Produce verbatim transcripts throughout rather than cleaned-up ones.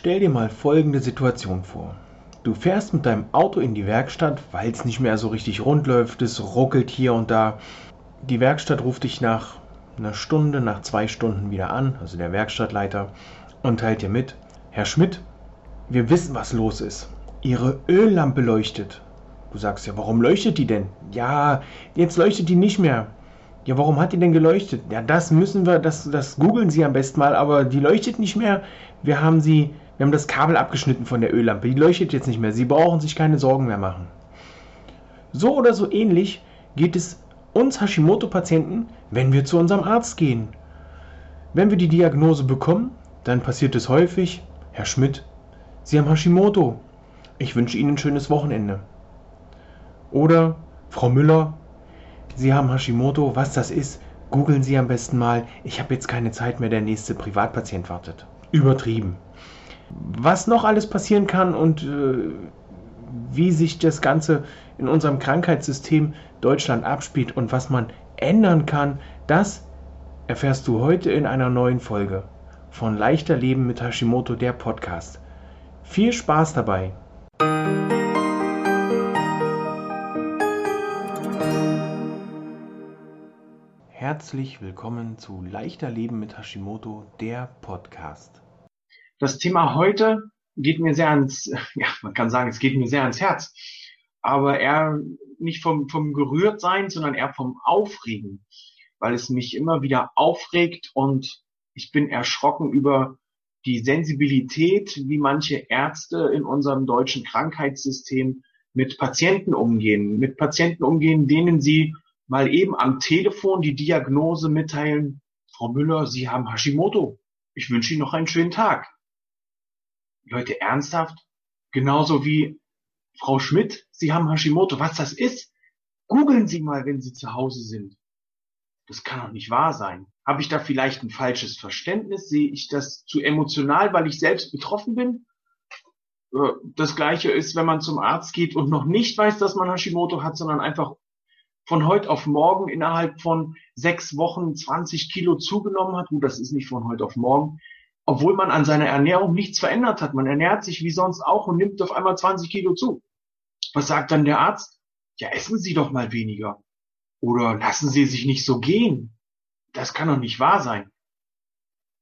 Stell dir mal folgende Situation vor. Du fährst mit deinem Auto in die Werkstatt, weil es nicht mehr so richtig rund läuft, es ruckelt hier und da. Die Werkstatt ruft dich nach einer Stunde, nach zwei Stunden wieder an, also der Werkstattleiter, und teilt dir mit: Herr Schmidt, wir wissen, was los ist. Ihre Öllampe leuchtet. Du sagst: Ja, warum leuchtet die denn? Ja, jetzt leuchtet die nicht mehr. Ja, warum hat die denn geleuchtet? Ja, das müssen wir, das, das googeln Sie am besten mal, aber die leuchtet nicht mehr. Wir haben sie, wir haben das Kabel abgeschnitten von der Öllampe. Die leuchtet jetzt nicht mehr. Sie brauchen sich keine Sorgen mehr machen. So oder so ähnlich geht es uns Hashimoto-Patienten, wenn wir zu unserem Arzt gehen. Wenn wir die Diagnose bekommen, dann passiert es häufig: Herr Schmidt, Sie haben Hashimoto. Ich wünsche Ihnen ein schönes Wochenende. Oder: Frau Müller, Sie haben Hashimoto, was das ist, googeln Sie am besten mal. Ich habe jetzt keine Zeit mehr, der nächste Privatpatient wartet. Übertrieben. Was noch alles passieren kann und äh, wie sich das Ganze in unserem Krankheitssystem Deutschland abspielt und was man ändern kann, das erfährst du heute in einer neuen Folge von Leichter Leben mit Hashimoto, der Podcast. Viel Spaß dabei! Herzlich willkommen zu Leichter Leben mit Hashimoto, der Podcast. Das Thema heute geht mir sehr ans, ja, man kann sagen, es geht mir sehr ans Herz, aber eher nicht vom, vom Gerührtsein, sondern eher vom Aufregen, weil es mich immer wieder aufregt und ich bin erschrocken über die Sensibilität, wie manche Ärzte in unserem deutschen Krankheitssystem mit Patienten umgehen, mit Patienten umgehen, denen sie mal eben am Telefon die Diagnose mitteilen: Frau Müller, Sie haben Hashimoto. Ich wünsche Ihnen noch einen schönen Tag. Leute, ernsthaft? Genauso wie: Frau Schmidt, Sie haben Hashimoto. Was das ist? Googeln Sie mal, wenn Sie zu Hause sind. Das kann doch nicht wahr sein. Habe ich da vielleicht ein falsches Verständnis? Sehe ich das zu emotional, weil ich selbst betroffen bin? Das Gleiche ist, wenn man zum Arzt geht und noch nicht weiß, dass man Hashimoto hat, sondern einfach von heute auf morgen innerhalb von sechs Wochen zwanzig Kilo zugenommen hat. Gut, das ist nicht von heute auf morgen. Obwohl man an seiner Ernährung nichts verändert hat. Man ernährt sich wie sonst auch und nimmt auf einmal zwanzig Kilo zu. Was sagt dann der Arzt? Ja, essen Sie doch mal weniger. Oder lassen Sie sich nicht so gehen. Das kann doch nicht wahr sein.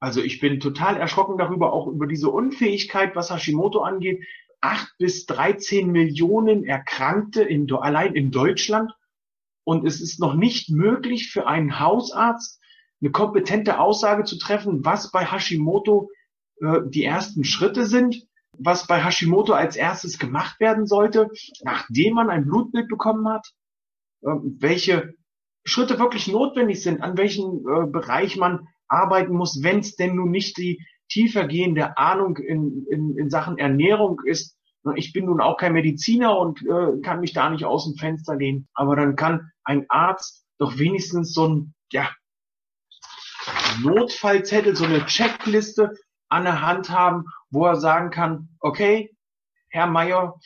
Also ich bin total erschrocken darüber, auch über diese Unfähigkeit, was Hashimoto angeht. acht bis dreizehn Millionen Erkrankte in, allein in Deutschland. Und es ist noch nicht möglich für einen Hausarzt, eine kompetente Aussage zu treffen, was bei Hashimoto äh, die ersten Schritte sind, was bei Hashimoto als erstes gemacht werden sollte, nachdem man ein Blutbild bekommen hat, äh, welche Schritte wirklich notwendig sind, an welchem äh, Bereich man arbeiten muss, wenn es denn nun nicht die tiefergehende Ahnung in, in, in Sachen Ernährung ist. Ich bin nun auch kein Mediziner und äh, kann mich da nicht aus dem Fenster lehnen. Aber dann kann ein Arzt doch wenigstens so ein ja, Notfallzettel, so eine Checkliste an der Hand haben, wo er sagen kann: Okay, Herr Mayer,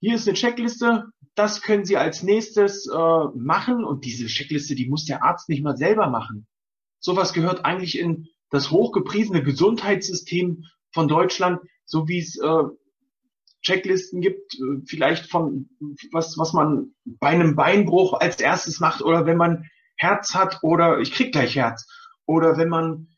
hier ist eine Checkliste, das können Sie als nächstes äh, machen. Und diese Checkliste, die muss der Arzt nicht mal selber machen. Sowas gehört eigentlich in das hochgepriesene Gesundheitssystem von Deutschland, so wie es äh, Checklisten gibt, vielleicht von was, was man bei einem Beinbruch als erstes macht oder wenn man Herz hat oder ich krieg gleich Herz oder wenn man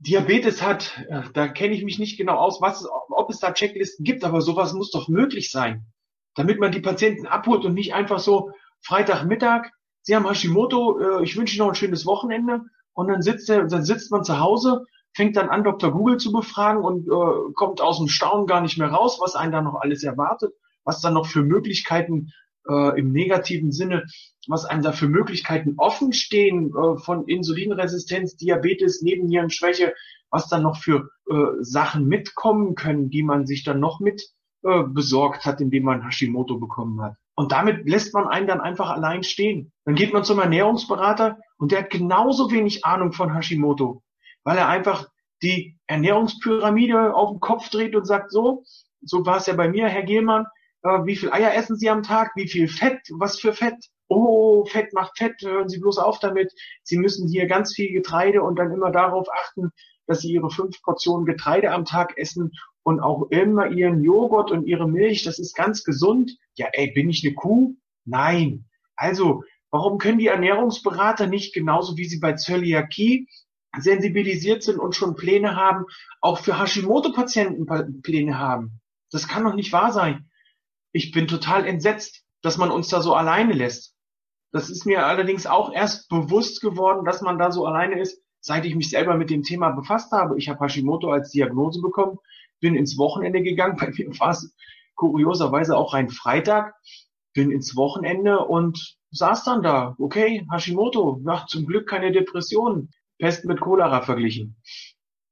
Diabetes hat, da kenne ich mich nicht genau aus, was, ob es da Checklisten gibt, aber sowas muss doch möglich sein, damit man die Patienten abholt und nicht einfach so Freitagmittag: Sie haben Hashimoto, ich wünsche Ihnen noch ein schönes Wochenende, und dann sitzt der, dann sitzt man zu Hause, fängt dann an, Doktor Google zu befragen und äh, kommt aus dem Staunen gar nicht mehr raus, was einen da noch alles erwartet, was da noch für Möglichkeiten äh, im negativen Sinne, was einem da für Möglichkeiten offen stehen, äh, von Insulinresistenz, Diabetes, Nebennierenschwäche, was dann noch für äh, Sachen mitkommen können, die man sich dann noch mit äh, besorgt hat, indem man Hashimoto bekommen hat. Und damit lässt man einen dann einfach allein stehen. Dann geht man zum Ernährungsberater und der hat genauso wenig Ahnung von Hashimoto, weil er einfach die Ernährungspyramide auf den Kopf dreht und sagt: so, so war es ja bei mir, Herr Gehlmann, äh, wie viel Eier essen Sie am Tag, wie viel Fett, was für Fett, oh, Fett macht Fett, hören Sie bloß auf damit, Sie müssen hier ganz viel Getreide und dann immer darauf achten, dass Sie Ihre fünf Portionen Getreide am Tag essen und auch immer ihren Joghurt und ihre Milch, das ist ganz gesund. Ja, ey, bin ich eine Kuh? Nein. Also, warum können die Ernährungsberater nicht genauso wie sie bei Zöliakie sensibilisiert sind und schon Pläne haben, auch für Hashimoto-Patienten Pläne haben? Das kann doch nicht wahr sein. Ich bin total entsetzt, dass man uns da so alleine lässt. Das ist mir allerdings auch erst bewusst geworden, dass man da so alleine ist, seit ich mich selber mit dem Thema befasst habe. Ich habe Hashimoto als Diagnose bekommen, bin ins Wochenende gegangen, bei mir war es kurioserweise auch ein Freitag, bin ins Wochenende und saß dann da. Okay, Hashimoto, ach, zum Glück keine Depressionen. Pest mit Cholera verglichen.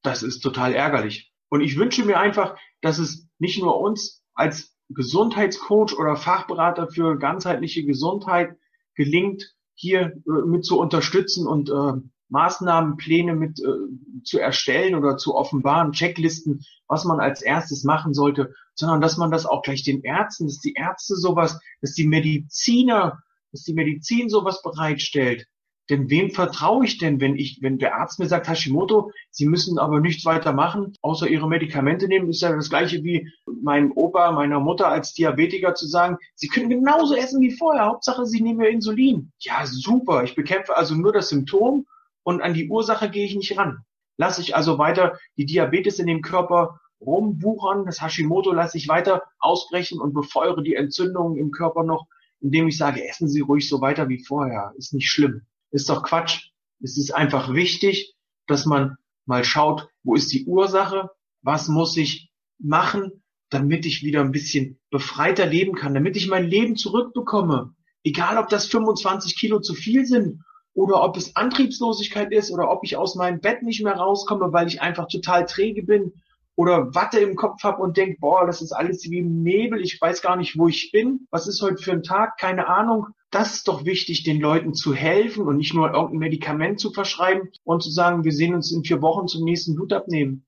Das ist total ärgerlich. Und ich wünsche mir einfach, dass es nicht nur uns als Gesundheitscoach oder Fachberater für ganzheitliche Gesundheit gelingt, hier äh, mit zu unterstützen und äh, Maßnahmen, Pläne mit äh, zu erstellen oder zu offenbaren, Checklisten, was man als erstes machen sollte, sondern dass man das auch gleich den Ärzten, dass die Ärzte sowas, dass die Mediziner, dass die Medizin sowas bereitstellt. Denn wem vertraue ich denn, wenn ich, wenn der Arzt mir sagt, Hashimoto, Sie müssen aber nichts weiter machen, außer Ihre Medikamente nehmen, ist ja das Gleiche wie meinem Opa, meiner Mutter als Diabetiker zu sagen, Sie können genauso essen wie vorher, Hauptsache Sie nehmen ja Insulin. Ja, super, ich bekämpfe also nur das Symptom und an die Ursache gehe ich nicht ran. Lasse ich also weiter die Diabetes in dem Körper rumwuchern, das Hashimoto lasse ich weiter ausbrechen und befeuere die Entzündungen im Körper noch, indem ich sage, essen Sie ruhig so weiter wie vorher, ist nicht schlimm. Ist doch Quatsch. Es ist einfach wichtig, dass man mal schaut, wo ist die Ursache, was muss ich machen, damit ich wieder ein bisschen befreiter leben kann, damit ich mein Leben zurückbekomme. Egal, ob das fünfundzwanzig Kilo zu viel sind oder ob es Antriebslosigkeit ist oder ob ich aus meinem Bett nicht mehr rauskomme, weil ich einfach total träge bin oder Watte im Kopf habe und denke, boah, das ist alles wie im Nebel, ich weiß gar nicht, wo ich bin, was ist heute für ein Tag, keine Ahnung. Das ist doch wichtig, den Leuten zu helfen und nicht nur irgendein Medikament zu verschreiben und zu sagen, wir sehen uns in vier Wochen zum nächsten Blutabnehmen.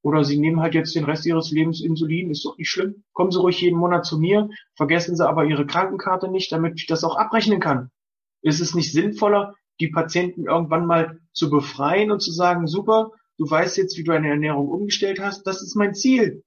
Oder sie nehmen halt jetzt den Rest ihres Lebens Insulin, ist doch nicht schlimm. Kommen Sie ruhig jeden Monat zu mir, vergessen Sie aber Ihre Krankenkarte nicht, damit ich das auch abrechnen kann. Ist es nicht sinnvoller, die Patienten irgendwann mal zu befreien und zu sagen, super, du weißt jetzt, wie du deine Ernährung umgestellt hast, das ist mein Ziel.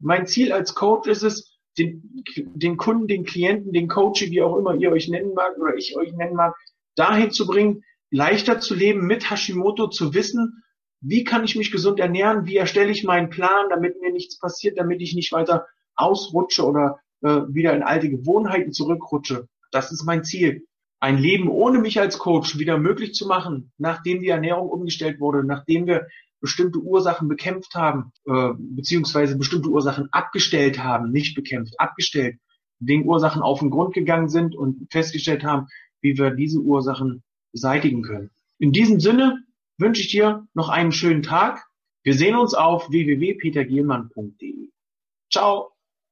Mein Ziel als Coach ist es, Den, den Kunden, den Klienten, den Coach, wie auch immer ihr euch nennen mag oder ich euch nennen mag, dahin zu bringen, leichter zu leben mit Hashimoto, zu wissen, wie kann ich mich gesund ernähren, wie erstelle ich meinen Plan, damit mir nichts passiert, damit ich nicht weiter ausrutsche oder äh, wieder in alte Gewohnheiten zurückrutsche. Das ist mein Ziel. Ein Leben ohne mich als Coach wieder möglich zu machen, nachdem die Ernährung umgestellt wurde, nachdem wir bestimmte Ursachen bekämpft haben, äh, beziehungsweise bestimmte Ursachen abgestellt haben, nicht bekämpft, abgestellt, den Ursachen auf den Grund gegangen sind und festgestellt haben, wie wir diese Ursachen beseitigen können. In diesem Sinne wünsche ich dir noch einen schönen Tag. Wir sehen uns auf w w w punkt peter gehlmann punkt d e. Ciao!